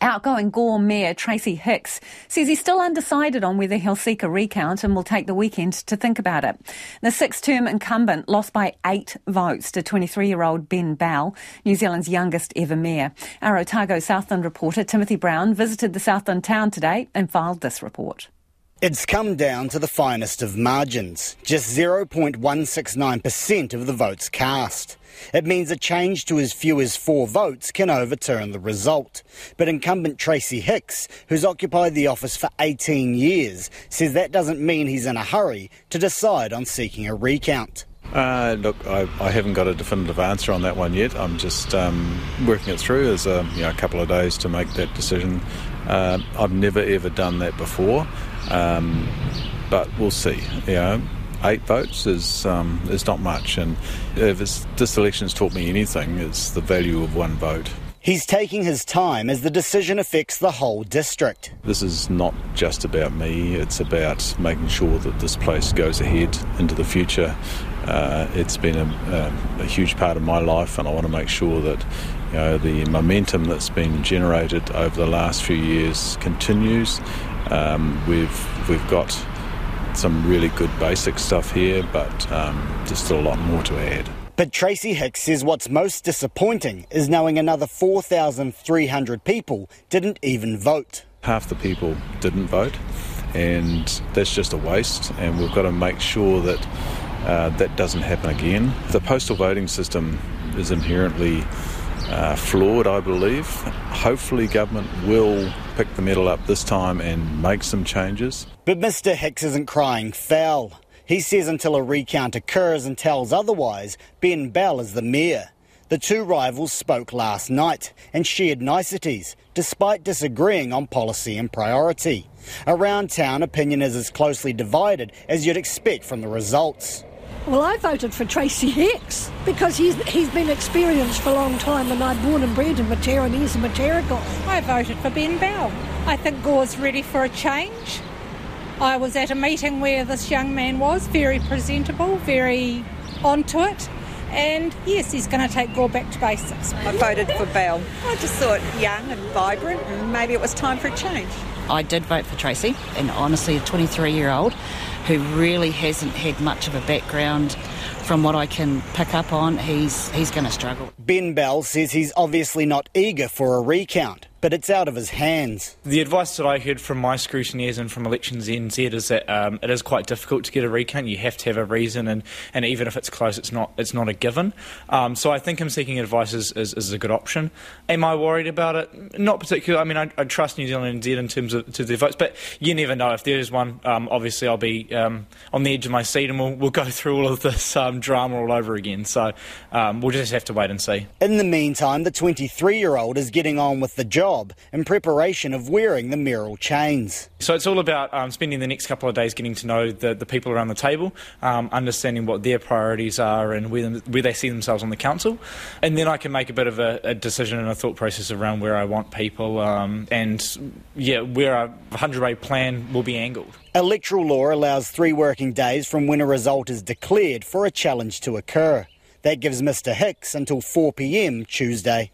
Outgoing Gore Mayor Tracy Hicks says he's still undecided on whether he'll seek a recount and will take the weekend to think about it. The six-term incumbent lost by 8 votes to 23-year-old Ben Bowell, New Zealand's youngest ever mayor. Our Otago Southland reporter Timothy Brown visited the Southland town today and filed this report. It's come down to the finest of margins, just 0.169% of the votes cast. It means a change to as few as 4 votes can overturn the result. But incumbent Tracy Hicks, who's occupied the office for 18 years, says that doesn't mean he's in a hurry to decide on seeking a recount. Look, I haven't got a definitive answer on that one yet. I'm just working it through. There's a couple of days to make that decision. I've never ever done that before, but we'll see. 8 votes is not much, and if this election's taught me anything, it's the value of 1 vote. He's taking his time as the decision affects the whole district. This is not just about me, it's about making sure that this place goes ahead into the future. It's been a huge part of my life, and I want to make sure that the momentum that's been generated over the last few years continues. We've got some really good basic stuff here, but there's still a lot more to add. But Tracy Hicks says what's most disappointing is knowing another 4,300 people didn't even vote. Half the people didn't vote, and that's just a waste, and we've got to make sure that that doesn't happen again. The postal voting system is inherently flawed, I believe. Hopefully government will pick the medal up this time and make some changes. But Mr Hicks isn't crying foul. He says until a recount occurs and tells otherwise, Ben Bell is the mayor. The two rivals spoke last night and shared niceties, despite disagreeing on policy and priority. Around town, opinion is as closely divided as you'd expect from the results. Well, I voted for Tracy Hicks because he's been experienced for a long time, and I'm born and bred in Matera, and he's a Matera guy. I voted for Ben Bell. I think Gore's ready for a change. I was at a meeting where this young man was very presentable, very onto it, and yes, he's going to take Gore back to basics. I voted for Bell. I just thought young and vibrant, and maybe it was time for a change. I did vote for Tracy, and honestly, a 23-year-old who really hasn't had much of a background. From what I can pick up on, he's going to struggle. Ben Bell says he's obviously not eager for a recount, but it's out of his hands. The advice that I heard from my scrutineers and from Elections NZ is that it is quite difficult to get a recount. You have to have a reason, and even if it's close, it's not a given. So I think him seeking advice is a good option. Am I worried about it? Not particularly. I mean, I trust New Zealand NZ in terms of their votes, but you never know. If there is one, obviously I'll be on the edge of my seat, and we'll go through all of this drama all over again. So we'll just have to wait and see. In the meantime, the 23-year-old is getting on with the job in preparation of wearing the mayoral chains. So it's all about spending the next couple of days getting to know the people around the table, understanding what their priorities are and where they see themselves on the council, and then I can make a bit of a decision and a thought process around where I want people where our 100-day plan will be angled. Electoral law allows 3 working days from when a result is declared for a challenge to occur. That gives Mr Hicks until 4 p.m. Tuesday.